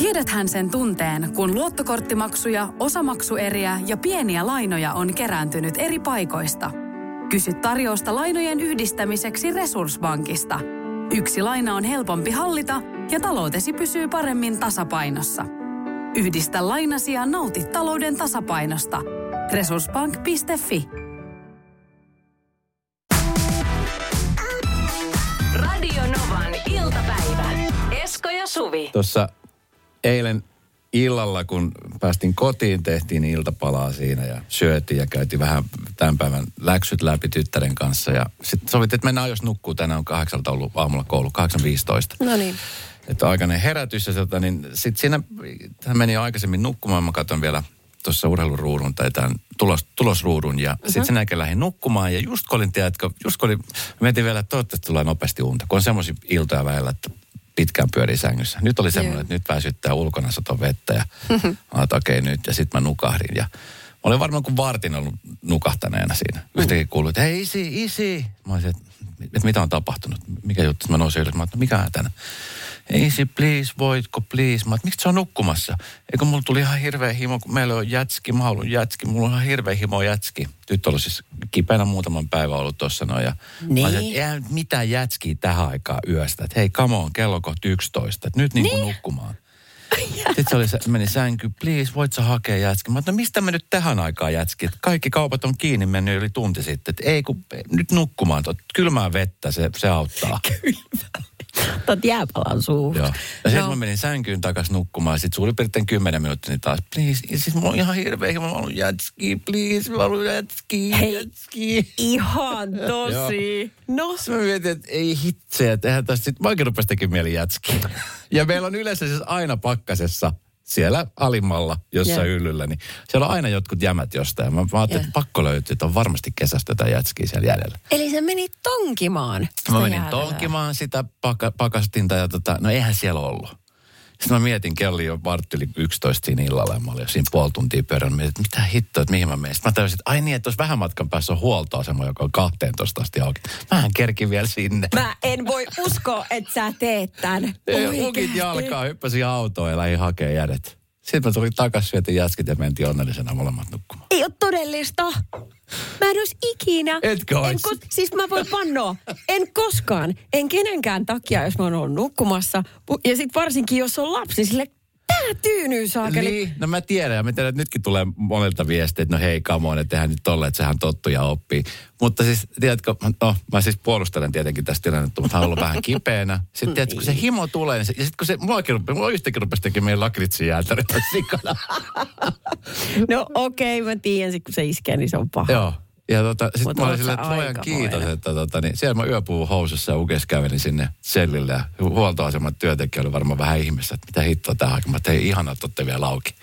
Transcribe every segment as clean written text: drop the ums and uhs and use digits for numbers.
Tiedäthän sen tunteen, kun luottokorttimaksuja, osamaksueriä ja pieniä lainoja on kerääntynyt eri paikoista. Kysy tarjousta lainojen yhdistämiseksi Resurssbankista. Yksi laina on helpompi hallita ja taloutesi pysyy paremmin tasapainossa. Yhdistä lainasi ja nauti talouden tasapainosta. Resurssbank.fi. Radio Novan iltapäivä. Esko ja Suvi. Tuossa eilen illalla, kun päästin kotiin, tehtiin iltapalaa siinä ja syötiin ja käytiin vähän tämän päivän läksyt läpi tyttären kanssa. Ja sitten sovittiin, että mennään ajoissa nukkuu. Tänään on 8:00 ollut aamulla koulu, 8:15. No niin. Että aikainen herätys ja sieltä, niin sitten siinä hän meni aikaisemmin nukkumaan. Mä katson vielä tuossa urheiluruudun tai tämän tulosruudun ja sitten sen jälkeen lähdin nukkumaan. Ja just kun olin, mietin vielä, että toivottavasti tulee nopeasti unta, kun on semmoisia iltoja välillä, että pitkään pyörii sängyssä. Nyt oli semmoinen, että nyt väsyttää ulkona sato vettä ja okei nyt ja sitten mä nukahdin. Ja mä olin varmaan kuin vartin ollut nukahtaneena siinä. Yhtäkin kuului, että hei isi. Mä olisin, että mitä on tapahtunut? Mikä juttu? Mä nousin ylös. Mä olisin, mikä tänä? Isi, please, voitko, please? Mä olisin, miksi se on nukkumassa? Eikö mulla tuli ihan hirveä himo, kun meillä on jätski. Mä haluan jätski. Mulla on ihan hirveä himo jätski. Tyttö oli siis kipeänä muutaman päivän ollut tuossa noin. Ja niin. Mä olisin, että mitään jätskiä tähän aikaan yöstä. Että hei, come on, kello kohta 11. Että nyt niin kuin nukkumaan. Sitten se meni sänkyyn, please, voit sä hakea jätski? Mä oon, no mistä me nyt tähän aikaan jätski? Kaikki kaupat on kiinni mennyt yli tunti sitten. Et ei kun nyt nukkumaan, kylmää vettä, se auttaa. Kylmää. Otat jääpalan suuhun. Joo. Ja sitten mä menin sänkyyn takaisin nukkumaan. Sitten suurin piirtein 10 minuuttia niin taas, please. Ja siis mulla on ihan hirveä, mä haluan jätski, please, mä haluan jätski. Hei, jätski. Ihan tosi. No. Sitten mä mietin, että ei hitseä, että eihän tästä sitten, mä oikein rupesin tekemään mieli jätski. Ja meillä on yleensä siis aina pakkasessa, siellä alimmalla, jossain hyllyllä, niin siellä on aina jotkut jämät jostain. Mä ajattelin, että pakko löytyy, että on varmasti kesästä tätä jätskiä siellä jäljellä. Eli se meni tonkimaan? Mä menin tonkimaan sitä pakastinta ja no eihän siellä ollut. Sitten mä mietin, kello jo 11:15 siinä illalla ja mä olin jo siinä puoli tuntia pyörännyt. Mietin, että mitä hittoa, että mihin mä menen. Sitten mä täysin, että ai niin, että olisi vähän matkan päässä on huoltoasema, joka on 12 asti auki. Mähän kerkin vielä sinne. Mä en voi uskoa, että sä teet tämän. Ukit jalkaa, hyppäsin autoon ja lähdin hakemaan jädet. Sitten mä tulin takaisin, syötin jätskit ja mentiin onnellisena molemmat nukkumaan. Ei ole todellista. Mä en olisi ikinä. Etkö olisi? Siis mä voin pannoa. En koskaan. En kenenkään takia, jos mä oon ollut nukkumassa. Ja sit varsinkin, jos on lapsi, sille tää tyynyy saakeli. Niin, no mä tiedän. Ja mä tiedän, että nytkin tulee monelta viestiä, että no hei, come on, että tehdään nyt tolle, että sehän tottuu ja oppii. Mutta siis, tiedätkö, no mä siis puolustelen tietenkin tästä tilannetta, mutta hän on ollut vähän kipeänä. Sitten tiedätkö, kun se himo tulee, niin se, ja sitten kun se, mulla yhtäkin rupesi tekemään lakritsin jäätärettä sikana. No okei, mä tiedän, kun se iskee, niin se on paha. Joo. Ja sit mä olin silleen, että voijan kiitos, että niin siellä mä yöpuvun housussa ja ukes kävelin sinne sellille ja huoltoaseman työntekijä oli varmaan vähän ihmeessä, että mitä hittoa tähän aikaan. Mä että hei, ihanaa, että olette vielä auki.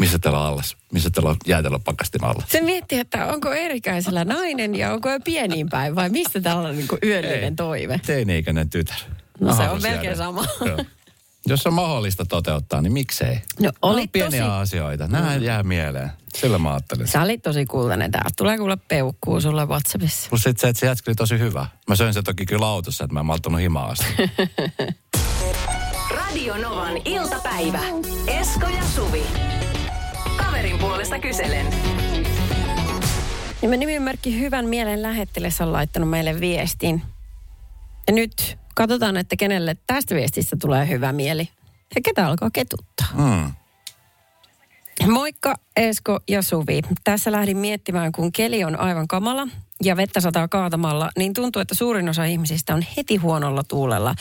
Missä teillä on allas? Missä teillä on jäätelö pakastin alla? Se miettii, että onko Erikäisellä nainen ja onko jo pieniin päin vai mistä täällä on niin kuin yöllinen toive? Teini-ikäinen tytär. No se on melkein sama. Jos on mahdollista toteuttaa, niin miksei? No oli pieniä asioita. Nämä jää mieleen. Sillä mä ajattelin. Sä olit tosi kuultainen. Tää tulee kuule peukkuu sulle WhatsAppissa. Plus sit se, että se jätski oli tosi hyvä. Mä söin se toki kyllä autossa, että mä en malttanut himaa asti. Radio Novan iltapäivä. Esko ja Suvi. Kaverin puolesta kyselen. Ja mä nimimerkki Hyvän mielen lähettilessä on laittanut meille viestin. Ja nyt katsotaan, että kenelle tästä viestistä tulee hyvä mieli. Ja ketä alkaa ketuttaa. Moikka Esko ja Suvi. Tässä lähdin miettimään, kun keli on aivan kamala ja vettä sataa kaatamalla, niin tuntuu, että suurin osa ihmisistä on heti huonolla tuulella.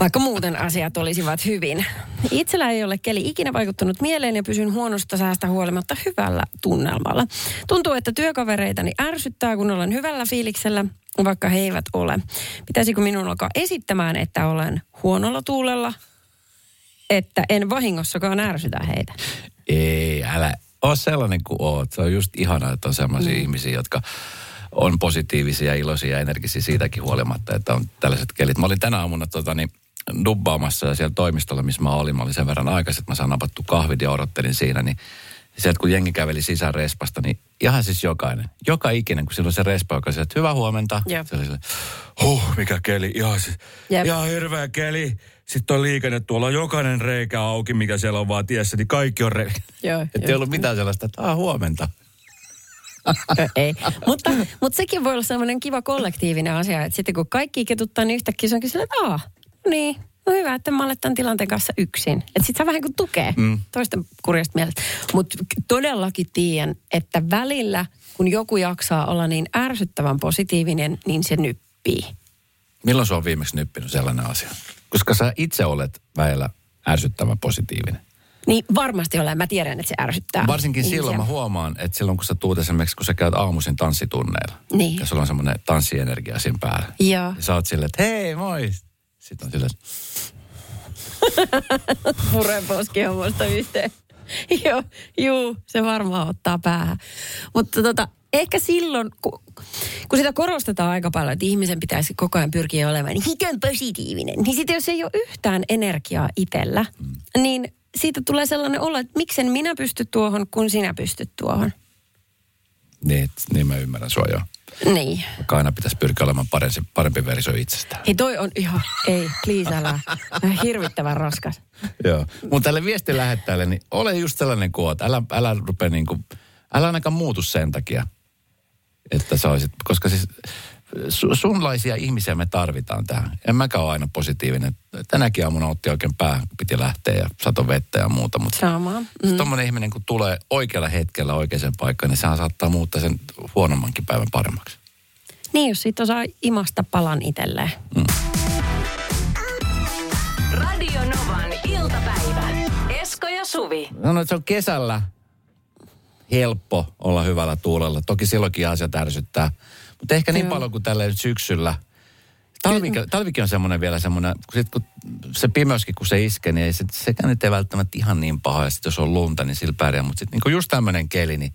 Vaikka muuten asiat olisivat hyvin. Itsellä ei ole keli ikinä vaikuttanut mieleen ja pysyn huonosta säästä huolimatta hyvällä tunnelmalla. Tuntuu, että työkavereitani ärsyttää, kun olen hyvällä fiiliksellä, vaikka he eivät ole. Pitäisikö minun alkaa esittämään, että olen huonolla tuulella, että en vahingossakaan ärsytä heitä? Ei, älä ole sellainen kuin oot. Se on just ihanaa, että on sellaisia ihmisiä, jotka on positiivisia, iloisia ja energisiä siitäkin huolimatta, että on tällaiset kelit. Mä olin tänä aamuna dubbaamassa ja siellä toimistolla, missä mä olin sen verran aikaisin, että mä saan napattu kahvit ja odottelin siinä, niin sieltä kun jengi käveli sisään respasta, niin ihan siis jokainen. Joka ikinen, kun silloin se respa, joka sieltä, hyvää huomenta. Yep. Se oli silleen, mikä keli, ihan hirveä keli. Sitten on liikenne, tuolla on jokainen reikä auki, mikä siellä on vaan tiessä, niin kaikki on reikä. Että ei ollut mitään sellaista, että huomenta. Ei, mutta sekin voi olla sellainen kiva kollektiivinen asia, että sitten kun kaikki ketuttaa, niin yhtäkkiä se onkin sillä, että niin. No hyvä, että mä olet tämän tilanteen kanssa yksin. Että sit sä vähän kuin tukee toisten kurjasta mieltä. Mutta todellakin tiedän, että välillä kun joku jaksaa olla niin ärsyttävän positiivinen, niin se nyppii. Milloin se on viimeksi nyppinyt sellainen asia? Koska sä itse olet välillä ärsyttävän positiivinen. Niin varmasti olen. Mä tiedän, että se ärsyttää. Varsinkin silloin mä huomaan, että silloin kun sä tuut esimerkiksi, kun sä käyt aamuisin tanssitunneilla. Niin. Ja sulla on semmoinen tanssienergia siinä päällä. Joo. Ja sä oot silleen, että hei moi! Sitten on silleen. Pure poskihommosta yhteen. Joo, se varmaan ottaa päähän. Mutta ehkä silloin, kun sitä korostetaan aika paljon, että ihmisen pitäisi koko ajan pyrkiä olemaan niin hiten positiivinen. Niin sitten jos ei ole yhtään energiaa itsellä, niin siitä tulee sellainen olo, että miksen minä pysty tuohon, kun sinä pystyt tuohon. Niin mä ymmärrän sua joo. Niin. Vaikka aina pitäisi pyrkiä olemaan parempi versio itsestään. Hei, toi on ihan, please älä. Hirvittävän raskas. Joo, mutta tälle viestin lähettäjälle, niin ole just sellainen kuin oot. Älä rupea niinku, älä ainakaan muutu sen takia, että sä olisit, koska siis sunlaisia ihmisiä me tarvitaan tähän. En mäkään ole aina positiivinen. Tänäkin aamuna otti oikein päähän, piti lähteä ja sato vettä ja muuta. Mutta samaa. Tuommoinen ihminen, kun tulee oikealla hetkellä oikeaan paikkaan, niin sehän saattaa muuttaa sen huonommankin päivän paremmaksi. Niin, jos siitä osaa imasta palan itselleen. Radio Novan iltapäivä. Esko ja Suvi. No, että se on kesällä helppo olla hyvällä tuulella. Toki silloinkin asiat ärsyttää. Mutta ehkä niin paljon kuin tällä syksyllä. Talvikin on semmoinen vielä semmoinen, kun se pimeyskin kun se iskee, niin ei sekään nyt ei välttämättä ihan niin paha. Ja sitten jos on lunta, niin sillä pärjää. Mutta sitten niin just tämmöinen keli, niin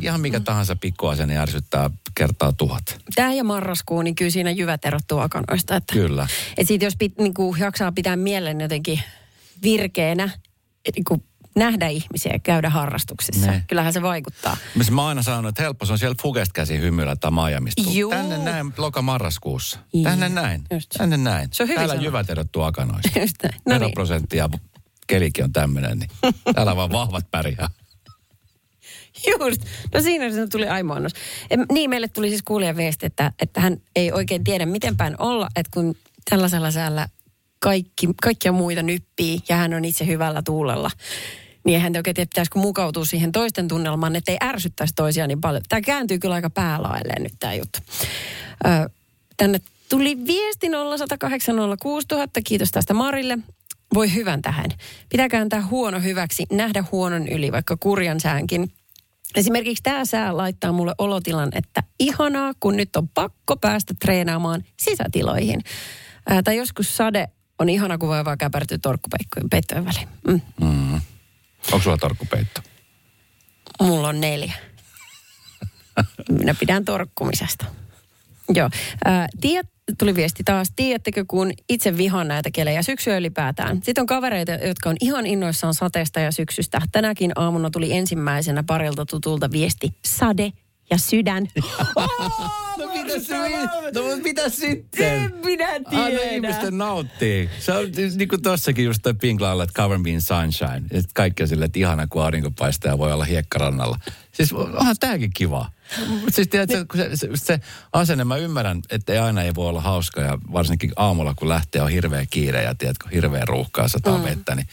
ihan mikä tahansa pikkuasia, niin ärsyttää kertaa 1000. Tämä ja marraskuu, niin kyllä siinä jyvät erottuu akanoista. Että, kyllä. Että sitten jos niin jaksaa pitää mielen jotenkin virkeänä, niin nähdä ihmisiä ja käydä harrastuksissa. Ne. Kyllähän se vaikuttaa. Mä oon aina sanonut, että helppo se on siellä Fugesta käsin hymyillä tai Miamista. Tänne näin lokamarraskuussa. Tänne näin. Tänne näin. Se on hyvin täällä jyvät erottuu akanoista. Just näin. No niin. Prosenttia kelikin on tämmöinen, niin täällä vaan vahvat pärjää. Just. No siinä se tuli aimoannos. Niin, meille tuli siis kuulijan viesti, että hän ei oikein tiedä miten päin olla, että kun tällaisella säällä kaikkia muita nyppii ja hän on itse hyvällä tuulella. Niin eihän te oikein tiedä, pitäisikö mukautua siihen toisten tunnelmaan, ettei ärsyttäisi toisiaan niin paljon. Tämä kääntyy kyllä aika päälaelleen nyt tämä juttu. Tänne tuli viesti 0806000. Kiitos tästä Marille. Voi hyvän tähän. Pitää kääntää huono hyväksi, nähdä huonon yli, vaikka kurjan säänkin. Esimerkiksi tämä sää laittaa mulle olotilan, että ihanaa, kun nyt on pakko päästä treenaamaan sisätiloihin. Tai joskus sade on ihana, kun voi vaan käpärtyä torkkupeittojen väliin. Onko sulla torkkupeitto? Mulla on 4. Minä pidän torkkumisesta. Joo. Tuli viesti taas. Tiedättekö, kun itse vihaan näitä kelejä syksyä ylipäätään. Sitten on kavereita, jotka on ihan innoissaan sateesta ja syksystä. Tänäkin aamuna tuli ensimmäisenä parilta tutulta viesti. Sade ja sydän. No mitä sitten? En minä tiedä. Anna ihmisten nauttii. Se on niin kuin tossakin just toi Pink Lailla, että cover me in sunshine. Että kaikki on silleen, että ihana kun aurinko paistaa ja voi olla hiekkarannalla. Siis onhan tämäkin kiva. Siis tiedätkö, kun se asenne, mä ymmärrän, että aina ei voi olla hauska. Ja varsinkin aamulla, kun lähtee, on hirveä kiire ja tiedätkö, hirveä ruuhkaa sataa vettä, niin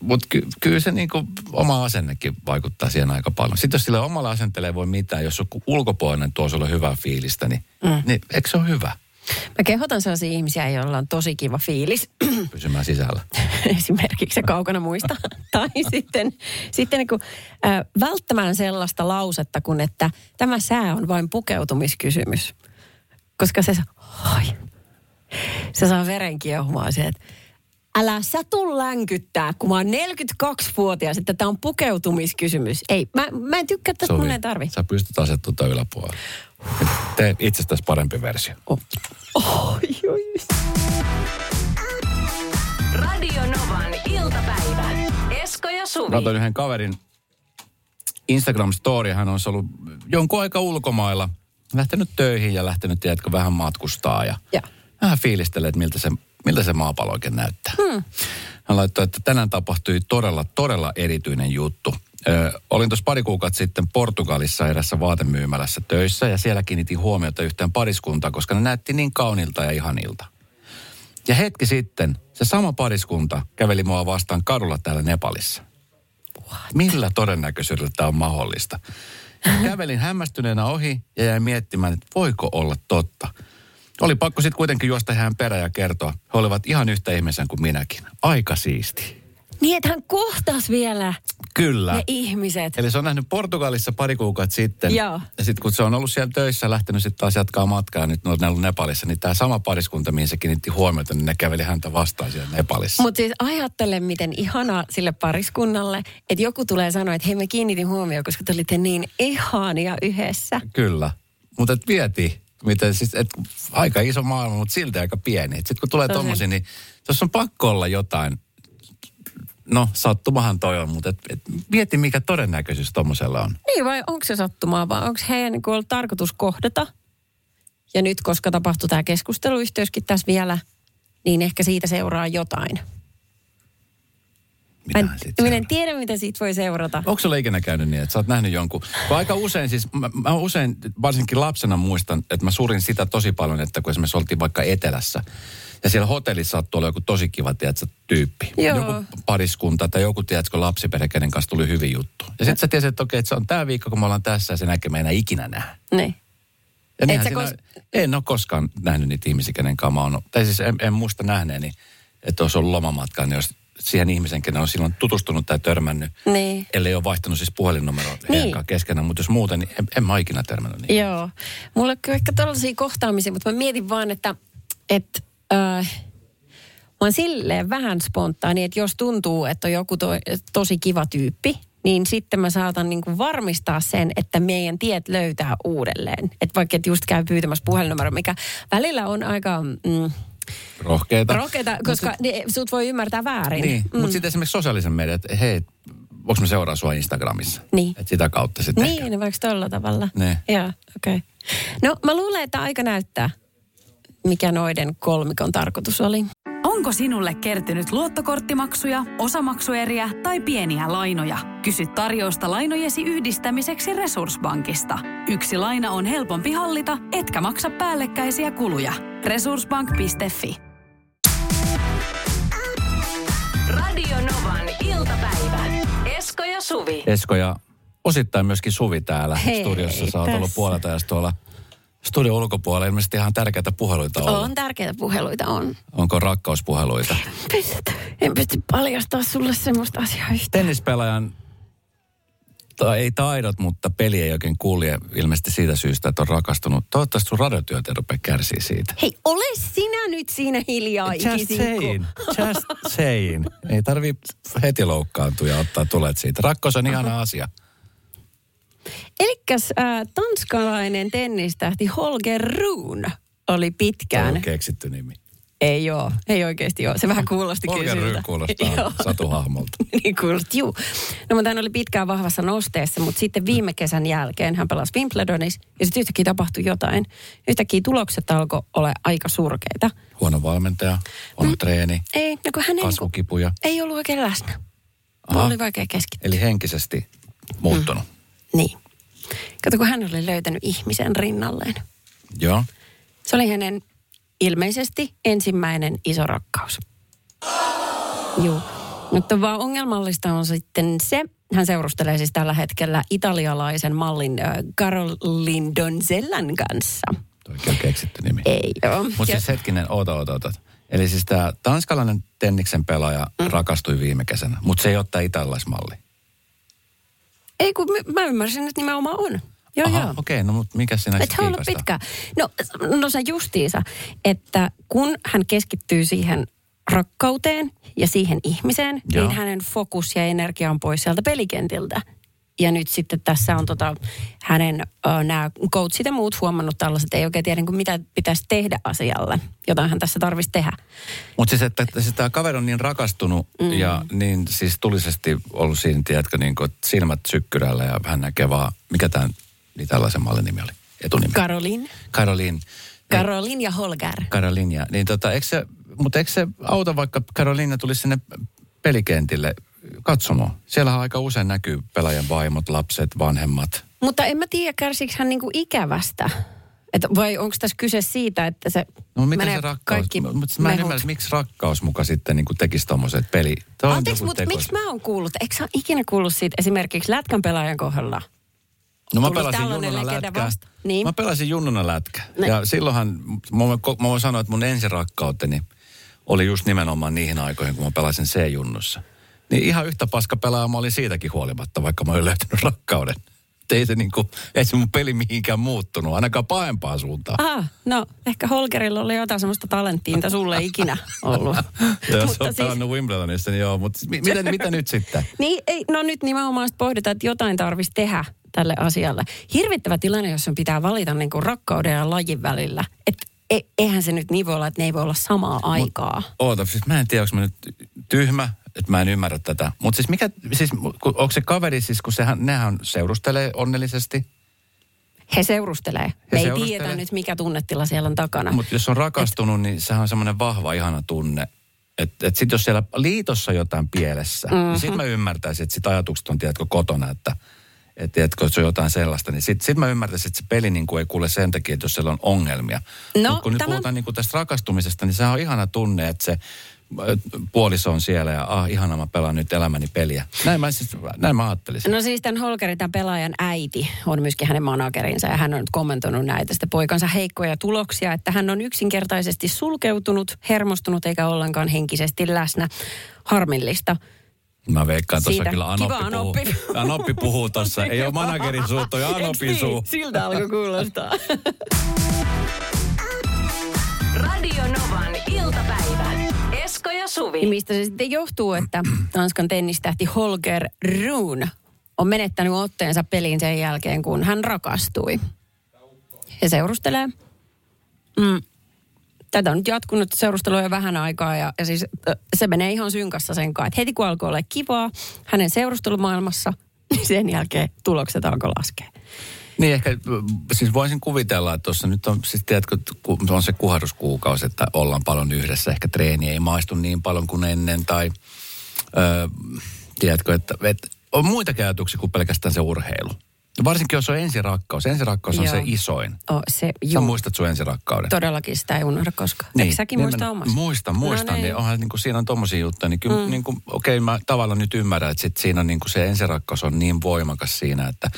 Mutta kyllä se niinku oma asennekin vaikuttaa siihen aika paljon. Sitten jos sille omalla asenteella ei voi mitään, jos joku ulkopuolinen tuo sulle hyvää fiilistä, niin eikö se ole hyvä? Mä kehotan sellaisia ihmisiä, joilla on tosi kiva fiilis. Pysymään sisällä. Esimerkiksi se kaukana muista. Tai sitten niin kuin, välttämään sellaista lausetta kuin, että tämä sää on vain pukeutumiskysymys. Koska se saa veren kiehumaan se, että älä sä tuu länkyttää, kun mä oon 42-vuotias, että tää on pukeutumiskysymys. Ei, mä en tykkää tästä, mun ei tarvi. Sä pystyt asettumaan tämän yläpuolelle. Tee itsestäsi parempi versio. Radio Novan iltapäivä. Esko ja Suvi. Mä otan yhden kaverin Instagram-story, hän on ollut jonkun aika ulkomailla, lähtenyt töihin ja lähtenyt, tiedätkö, vähän matkustaa ja vähän fiilistelee, että miltä se maapallo oikein näyttää. Hän laittoi, että tänään tapahtui todella, todella erityinen juttu. Olin tuossa pari kuukautta sitten Portugalissa erässä vaatemyymälässä töissä ja siellä kiinnitin huomiota yhteen pariskuntaan, koska ne näytti niin kauniilta ja ihanilta. Ja hetki sitten se sama pariskunta käveli mua vastaan kadulla täällä Nepalissa. What? Millä todennäköisyydellä tämä on mahdollista? Kävelin hämmästyneenä ohi ja jäin miettimään, että voiko olla totta. Oli pakko sitten kuitenkin juosta ihan perään ja kertoa. He olivat ihan yhtä ihmisen kuin minäkin. Aika siisti. Niin, että hän kohtasi vielä Kyllä. ne ihmiset. Eli se on nähnyt Portugalissa pari kuukautta sitten. Joo. Ja sitten kun se on ollut siellä töissä, lähtenyt sitten taas jatkaa matkaa ja nyt ne on ollut Nepalissa, niin tämä sama pariskunta, mihin se kiinnitti huomiota, niin ne käveli häntä vastaan siellä Nepalissa. Mutta siis ajattele, miten ihanaa sille pariskunnalle, että joku tulee sanoa, että hei, mä kiinnitin huomioon, koska te olitte niin ihania yhdessä. Kyllä. Mutta et vieti. Miten siis, et, aika iso maailma, mutta silti aika pieni. Sitten kun tulee tommosia, niin tuossa on pakko olla jotain. No, sattumahan toi on, mutta mieti mikä todennäköisyys tommosella on. Niin vai onko se sattumaa vai onko heidän niin ollut tarkoitus kohdata? Ja nyt koska tapahtui tämä keskusteluyhteyskin tässä vielä, niin ehkä siitä seuraa jotain. Minä en tiedä, mitä siitä voi seurata. Onko sulla ikinä käynyt niin, että sä oot nähnyt jonkun? Aika usein siis, mä usein varsinkin lapsena muistan, että mä surin sitä tosi paljon, että kun esimerkiksi oltiin vaikka etelässä. Ja siellä hotellissa saattoi olla joku tosi kiva, tiedätkö, tyyppi. Joo. Joku pariskunta tai joku, tiedätkö, lapsiperhe, kenen kanssa tuli hyvin juttu. Ja sitten sä tiesit, että okei, että se on tää viikko, kun me ollaan tässä ja sen jälkeen me ei enää ikinä nähdä. Niin. Ja niinhän siinä, en ole koskaan nähnyt niitä ihmisiä, kenen kanssa mä oon. Tai siis en muista nähneeni, että olisi ollut lomamatka, niin olisi siihen ihmisen, kenen on silloin tutustunut tai törmännyt. Niin. Ellei ole vaihtanut siis puhelinnumeroa niin. keskenään, mutta jos muuten, niin en mä ikinä törmännyt niitä. Joo. Mulla on ehkä tällaisia kohtaamisia, mutta mä mietin vaan, että mä oon silleen vähän spontaani, että jos tuntuu, että on joku tosi kiva tyyppi, niin sitten mä saatan niinku varmistaa sen, että meidän tiet löytää uudelleen. Että vaikka et just käy pyytämässä puhelinnumero, mikä välillä on aika rohkeita, koska sut voi ymmärtää väärin. Niin, mutta sitten esimerkiksi sosiaalisen median, että hei, voinko mä seuraa sua Instagramissa? Niin. Et sitä kautta sitten niin, ehkä. Vaikka tolla tavalla. Niin. Jaa, okei. Okay. No mä luulen, että aika näyttää. Mikä noiden kolmikon tarkoitus oli? Onko sinulle kertynyt luottokorttimaksuja, osamaksueriä tai pieniä lainoja? Kysy tarjousta lainojesi yhdistämiseksi Resurssbankista. Yksi laina on helpompi hallita, etkä maksa päällekkäisiä kuluja. Resurssbank.fi. Radio Novan iltapäivä. Esko ja Suvi. Esko ja osittain myöskin Suvi täällä studiossa. Sä oot ollut puolelta ja tuolla studion ulkopuolella ilmeisesti ihan tärkeitä puheluita on. On tärkeitä puheluita, on. Onko rakkauspuheluita? En pysty paljastaa sulle semmoista asiaa yhtään. Tennispelaajan, ei taidot, mutta peli ei oikein kulje ilmeisesti siitä syystä, että on rakastunut. Toivottavasti sun radiotyöt ei rupea kärsii siitä. Hei, ole sinä nyt siinä hiljaa ikisinko. Just saying. Ei tarvii heti loukkaantua ja ottaa tulet siitä. Rakkaus on ihana asia. Elikkäs tanskalainen tennistähti Holger Rune oli pitkään. On keksitty nimi. Ei oo, ei oikeesti oo. Se vähän kuulosti kyllä siltä. Holger Rune kuulostaa satuhahmolta. Niin kuulosti, juu. No mutta hän oli pitkään vahvassa nosteessa, mutta sitten viime kesän jälkeen hän pelasi Wimbledonissa ja sitten yhtäkkiä tapahtui jotain. Yhtäkkiä tulokset alkoi olla aika surkeita. Huono valmentaja, huono treeni, ei, no hän kasvukipuja. Ei ollut oikein läsnä. Oli vaikea keskittyä. Eli henkisesti muuttunut. Niin. Kato, kun hän oli löytänyt ihmisen rinnalleen. Joo. Se oli hänen ilmeisesti ensimmäinen iso rakkaus. Joo. Mutta vaan ongelmallista on sitten se, hän seurustelee siis tällä hetkellä italialaisen mallin Caroline Donzellan kanssa. Oikein keksitty nimi. Ei joo. Mutta siis hetkinen, oota. Eli siis tämä tanskalainen tenniksen pelaaja rakastui viime kesänä, mutta se ei ole tämä italialaismalli. Ei kun mä ymmärsin, että nimenomaan on. Joo. Okei, no mutta mikä sinä sitten kiikastaa? Että pitkään. No se justiinsa, että kun hän keskittyy siihen rakkauteen ja siihen ihmiseen, niin hänen fokus ja energia on pois sieltä pelikentiltä. Ja nyt sitten tässä on hänen nämä coachit ja muut huomannut tällaiset, ei oikein tiedä mitä pitäisi tehdä asialle. Jotainhan tässä tarvitsisi tehdä. Mutta siis, että tämä kaveri on niin rakastunut ja niin siis tulisesti ollut siinä, tiedätkö, silmät sykkyrällä ja hän näkee vaan, mikä tämän niin tällaisen mallin nimi oli, etunimi? Caroline. Caroline ja Holger. Caroline ja, niin mutta eikö se auta, vaikka Caroline tulisi sinne pelikentille katsomaan? Siellähän aika usein näkyy pelaajan vaimot, lapset, vanhemmat. Mutta en mä tiedä, kärsikö hän ikävästä? Vai onko tässä kyse siitä, että se menee kaikki mehut? Mutta mä en ymmärrä, miksi rakkaus muka sitten tekisi tommoset peli. Anteeksi, mutta miksi mä oon kuullut? Eikö sä ole ikinä kuullut siitä esimerkiksi lätkän pelaajan kohdalla? No mä pelasin junnuna lätkää. Niin. Mä pelasin junnuna lätkää. No. Ja silloinhan, mä voin sanoa, että mun ensirakkauteni oli just nimenomaan niihin aikoihin, kun mä pelasin C-junnussa. Niin ihan yhtä paska pelaaja mä olin siitäkin huolimatta, vaikka mä olin löytänyt rakkauden. Ei se, ei se mun peli mihinkään muuttunut, ainakaan pahempaan suuntaan. Aha, no ehkä Holgerilla oli jotain semmoista talenttia, mitä sulle ei ikinä ollut. Jos olet pelannut Wimbledonissa, niin joo, mutta mitä nyt sitten? Niin, ei, no nyt nimenomaan pohditaan, että jotain tarvitsisi tehdä tälle asialle. Hirvittävä tilanne, jos on pitää valita rakkauden ja lajin välillä. Että eihän se nyt niin voi olla, että ne ei voi olla samaa aikaa. Oota, siis mä en tiedä, onko mä nyt tyhmä, että mä en ymmärrä tätä. Mutta siis onko se kaveri, siis kun nehän seurustelee onnellisesti? He seurustelee. Me ei tiedetä nyt, mikä tunnetila siellä on takana. Mutta jos on rakastunut, niin sehän on semmoinen vahva, ihana tunne. Että sitten jos siellä liitossa jotain pielessä, niin sitten mä ymmärtäisin, että sit ajatukset on, tiedätkö, kotona, että jos on jotain sellaista, niin sitten mä ymmärtäisin, että se peli ei kuule sen takia, että jos siellä on ongelmia. No, mutta kun nyt puhutaan tästä rakastumisesta, niin sehän on ihana tunne, että se puoliso on siellä ja ihana, mä pelaan nyt elämäni peliä. Näin mä ajattelisin. No siis tämän Holgerin, tämän pelaajan äiti, on myöskin hänen managerinsa ja hän on nyt kommentoinut näitä sitä poikansa heikkoja tuloksia, että hän on yksinkertaisesti sulkeutunut, hermostunut eikä ollenkaan henkisesti läsnä. Harmillista. Mä veikkaan, tuossa kyllä Anoppi puhuu tuossa. Ei ole managerin suu, toi Anopin suu. Siltä alkoi kuulostaa. Radio Novan iltapäivä. Esko ja Suvi. Ja mistä se sitten johtuu, että Tanskan tennistähti Holger Rune on menettänyt otteensa peliin sen jälkeen, kun hän rakastui. He seurustelee. Tätä on nyt jatkunut seurustelua jo vähän aikaa ja siis se menee ihan synkassa sen kanssa. Heti kun alkoi olla kivaa hänen seurustelumaailmassa, niin sen jälkeen tulokset alkoi laskea. Niin ehkä, siis voisin kuvitella, että tuossa nyt on, siis tiedätkö, on se kuhahduskuukausi, että ollaan paljon yhdessä. Ehkä treeni ei maistu niin paljon kuin ennen tai tiedätkö, että on muita käytöksiä kuin pelkästään se urheilu. Varsinkin, jos on ensirakkaus. Ensirakkaus on se isoin. Sä muistat sun ensirakkauden. Todellakin, sitä ei unohda koskaan. Niin. Eikö säkin muista omassa? Muistan. Niin onhan, siinä on tommosia juttuja. Niin okei, mä tavallaan nyt ymmärrän, että sit siinä on, se ensirakkaus on niin voimakas siinä, että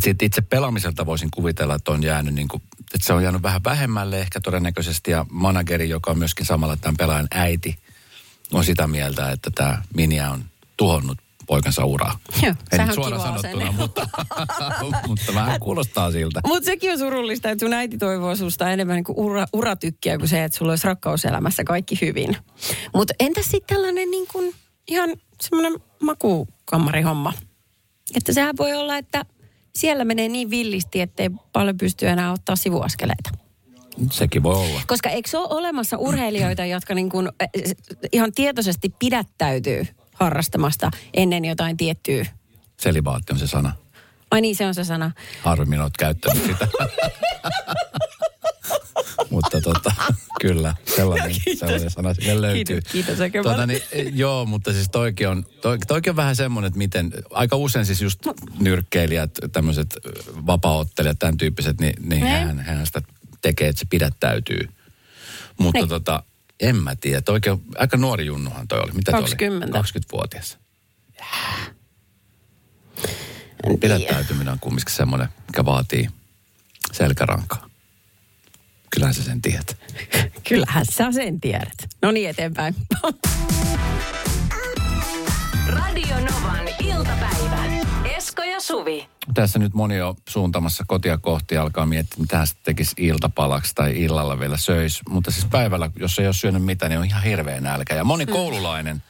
sit itse pelaamiselta voisin kuvitella, että on jäänyt, että se on jäänyt vähän vähemmälle ehkä todennäköisesti. Ja manageri, joka on myöskin samalla tämän pelaajan äiti, on sitä mieltä, että tämä Minja on tuhonnut poikansa uraa. Joo, sehän on kiva sanottuna, mutta vähän kuulostaa siltä. Mutta sekin on surullista, että sun äiti toivoo susta enemmän uratykkiä kuin se, että sulla olisi rakkauselämässä kaikki hyvin. Mutta entäs sitten tällainen ihan semmoinen makuukammarihomma? Että sehän voi olla, että siellä menee niin villisti, ettei paljon pysty enää ottaa sivuaskeleita. Sekin voi olla. Koska eikö se ole olemassa urheilijoita, jotka ihan tietoisesti pidättäytyy harrastamasta ennen jotain tiettyä? Selibaatti on se sana. Ai niin, se on se sana. Harvemmin olet käyttänyt sitä. Mutta kyllä, sellainen sana sinne löytyy. Kiitos oikein paljon. Joo, mutta siis toikin on vähän semmoinen, että miten, aika usein siis just nyrkkeilijät, tämmöiset vapaa-ottelijat, tämän tyyppiset, niin hän sitä tekee, että se pidättäytyy. Mutta en mä tiedä. Oikein aika nuori junnuhan toi oli. Mitä 20. Toi oli? 20-vuotias. Pidättäytyminen on kumminkin semmoinen, mikä vaatii selkärankaa. Kyllähän sä sen tiedät. Kyllähän sä sen tiedät. No niin, eteenpäin. Radio Novan iltapäivä. Esko ja Suvi. Tässä nyt moni on suuntamassa kotia kohti, alkaa miettiä, mitä sitten tekisi iltapalaksi tai illalla vielä söisi. Mutta siis päivällä, jos ei ole syönyt mitään, niin on ihan hirveä nälkä. Ja moni koululainen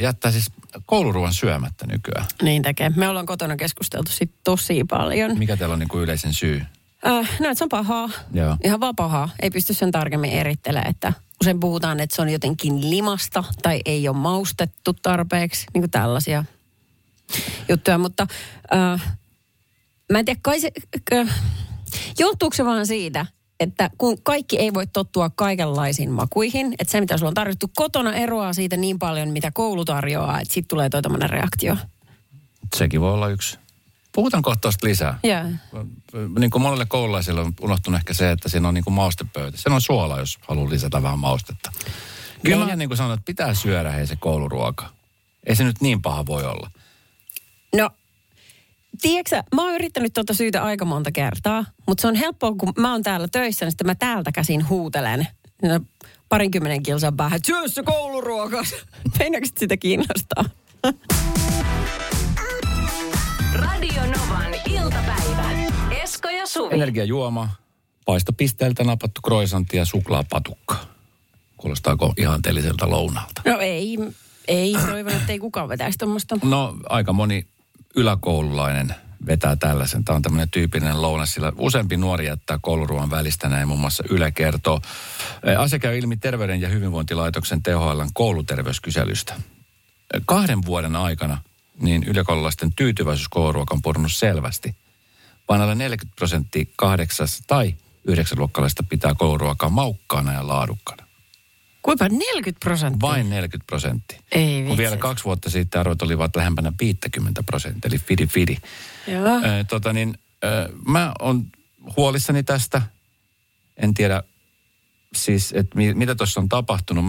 jättää siis kouluruuan syömättä nykyään. Niin tekee. Me ollaan kotona keskusteltu sit tosi paljon. Mikä teillä on niin kuin yleisin syy? No, se on pahaa. Joo. Ihan vaan pahaa. Ei pysty sen tarkemmin erittelemään, että usein puhutaan, että se on jotenkin limasta tai ei ole maustettu tarpeeksi. Niin kuin tällaisia juttuja, mutta mä en tiedä, kai se, johtuuko se vaan siitä, että kun kaikki ei voi tottua kaikenlaisiin makuihin, että se mitä sulla on tarjottu kotona eroaa siitä niin paljon, mitä koulu tarjoaa, että sit tulee toi tämmönen reaktio. Sekin voi olla yksi. Puhutaan kohta lisää. Yeah. Niin kuin monelle koululaisille on unohtunut ehkä se, että siinä on niin kuin maustepöytä. Se on suola, jos haluaa lisätä vähän maustetta. Kyllä mä niin kuin sanon, että pitää syödä hei se kouluruoka. Ei se nyt niin paha voi olla. No, tiedätkö, mä oon yrittänyt tuota syytä aika monta kertaa, mutta se on helppoa, kun mä oon täällä töissä, niin sitten mä täältä käsin huutelen. No, 20 kilsan päähän, että syö se kouluruokas. Meinääkö sitä kiinnostaa? Radio Novan iltapäivä. Esko ja Suvi. Energiajuoma, paistopisteeltä napattu croissantti ja suklaapatukka. Kuulostaako ihanteelliselta lounalta? No ei toivon, että ei kukaan vetäisi tuommoista. No aika moni yläkoululainen vetää tällaisen. Tämä on tämmöinen tyypillinen lounas, sillä useampi nuori jättää kouluruoan välistä, näin muun muassa Yle kertoo. Asia käy ilmi Terveyden ja hyvinvointilaitoksen THL:n kouluterveyskyselystä. 2 vuoden aikana niin yläkoululaisten tyytyväisyys kouluruokaan on pudonnut selvästi. Vain alle 40% 8 tai 9-luokkalaisista pitää kouluruokaa maukkaana ja laadukkana. Kuinka 40%? Vain 40%. Ei vitsi. Kun vielä 2 vuotta sitten arvot olivat lähempänä 50%, eli fidi. Joo. Mä oon huolissani tästä. En tiedä siis, että mitä tuossa on tapahtunut.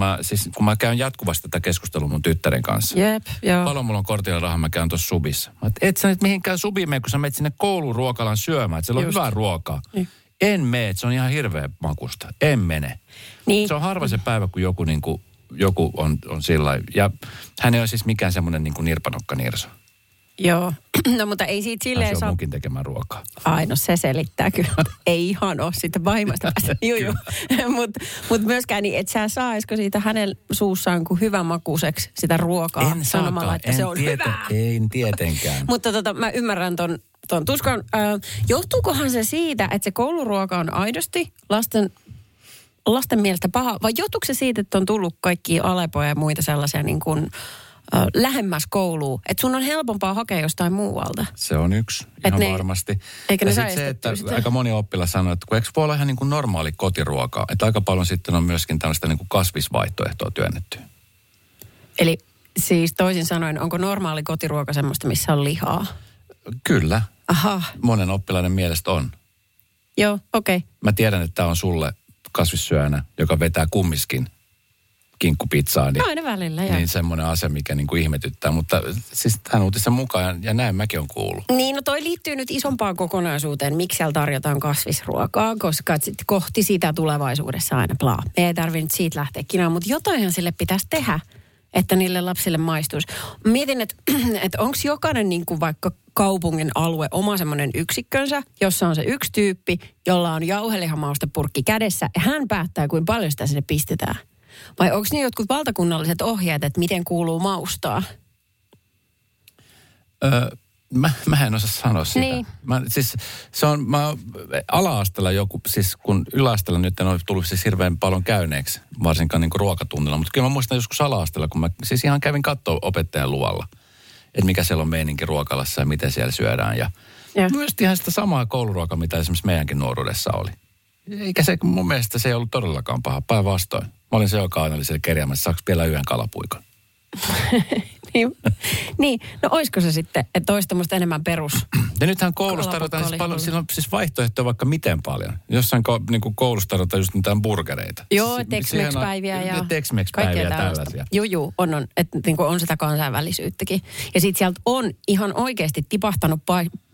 Kun mä käyn jatkuvasti tätä keskustelua mun tyttären kanssa. Jep, joo. Paljon mulla on kortilla rahaa, mä käyn tuossa subissa. Mä et sä nyt mihinkään subiin mene, kun sä menet sinne kouluruokalaan syömään, että siellä on hyvää ruokaa. Niin. En mene, se on ihan hirveä makusta. En mene. Niin. Se on harva se päivä, kun joku on sillain. Ja hän ei ole siis mikään semmoinen niin kuin nirpanokkanirso. Joo, no mutta ei siitä silleen saa. Hän on munkin tekemään ruokaa. Ai no se selittää kyllä. Ei ihan ole sitä vaimasta päästä. Juu. Mut myöskään niin, et sä saisiko siitä hänen suussaan kuin hyvän makuiseksi sitä ruokaa. En sanomalla, että se on hyvää. En tietenkään. mutta mä ymmärrän ton tuskan. Johtuukohan se siitä, että se kouluruoka on aidosti lasten mielestä paha? Vai johtuuko se siitä, että on tullut kaikkia Alepoja ja muita sellaisia niin kuin lähemmäs kouluun, että sun on helpompaa hakea jostain muualta. Se on yksi, ihan varmasti. Eikä ja sitten se, että sitä aika moni oppilas sanoo, että kun eikö voi olla ihan niin kuin normaali kotiruoka, että aika paljon sitten on myöskin tällaista niin kuin kasvisvaihtoehtoa työnnetty. Eli siis toisin sanoen, onko normaali kotiruoka semmoista, missä on lihaa? Kyllä. Aha. Monen oppilainen mielestä on. Joo, okei. Okay. Mä tiedän, että tämä on sulle kasvissyönä, joka vetää kummiskin kinkkupizzaa. Niin, no aina välillä, joo. Niin semmoinen asia, mikä niin kuin ihmetyttää. Mutta siis tämän uutisen mukaan, ja näin mäkin on kuullut. Niin, no toi liittyy nyt isompaan kokonaisuuteen, miksi siellä tarjotaan kasvisruokaa, koska kohti sitä tulevaisuudessa aina plaa. Me ei tarvitse nyt siitä lähteä kinaan, mutta jotainhan sille pitäisi tehdä, että niille lapsille maistuisi. Mietin, että onko jokainen niin kuin vaikka kaupungin alue oma semmoinen yksikkönsä, jossa on se yksi tyyppi, jolla on jauheliha-maustepurkki kädessä, ja hän päättää, kuinka paljon sitä sinne pistetään. Vai onko niin jotkut valtakunnalliset ohjeet, että miten kuuluu maustaa? Mä en osaa sanoa sitä. Niin. Mä ala-asteella joku, siis kun yläasteella nyt en ole tullut siis hirveän paljon käyneeksi, varsinkaan niin kuin ruokatunnilla, mutta kyllä mä muistan joskus ala-asteella, kun mä siis ihan kävin katsoa opettajan luvalla, että mikä siellä on meininki ruokalassa ja miten siellä syödään. Ja myös ihan sitä samaa kouluruokaa, mitä esimerkiksi meidänkin nuoruudessa oli. Eikä se, mun mielestä se ei ollut todellakaan paha, päinvastoin. Mä olin se, joka aina oli siellä kerjäämässä, saanko vielä yhden kalapuikon? niin, no olisiko se sitten, että olisi tämmöistä enemmän perus? Ja nythän koulussa tarjotaan siis paljon, siinä on siis vaihtoehtoja vaikka miten paljon. Jossain niin koulussa tarjotaan just mitään burgereita. Joo, Tex-Mex-päiviä ja kaikkea tällaisia. Joo, on, että niin on sitä kansainvälisyyttäkin. Ja sitten sieltä on ihan oikeasti tipahtanut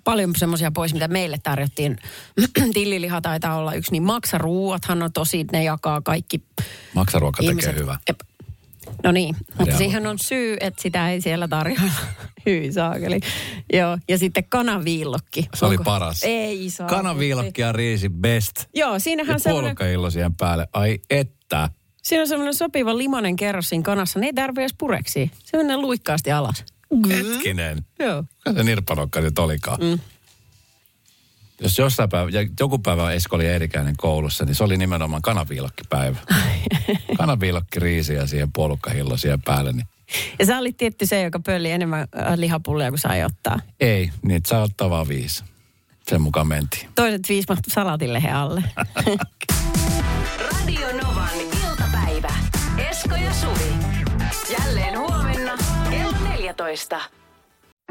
paljon semmoisia pois, mitä meille tarjottiin. Tilliliha taitaa olla yksi, niin maksaruuathan on tosi, ne jakaa kaikki. Maksaruoka tekee hyvää. No niin, mutta siihen on syy, että sitä ei siellä tarjolla. Hyi saakeli. Joo, ja sitten kanaviillokki. Se oli paras. Ei saa. Kanaviillokki ja riisi best. Joo, siinähän se on. Ja puolukkaillo siihen päälle. Ai että. Siinä on semmoinen sopiva limainen kerros siinä kanassa, niin ei tarvitse edes pureksia. Se menee luikkaasti alas. Hetkinen. Joo. Mikä se nirppanokka nyt olikaan? Mm. Jos jossain päivä, joku päivä Esko oli Eerikäinen koulussa, niin se oli nimenomaan kanaviilokkipäivä. Kanaviilokkiriisiä siihen puolukkahillo siihen päälle. Niin. Ja sä olit tietty se, joka pölli enemmän lihapullia kuin sai ottaa. Ei, niitä saa ottaa vaan 5. Sen mukaan mentiin. Toiset 5 mahtui salatille he alle. Radio Novan iltapäivä. Esko ja Suvi. Jälleen huomenna kello 14.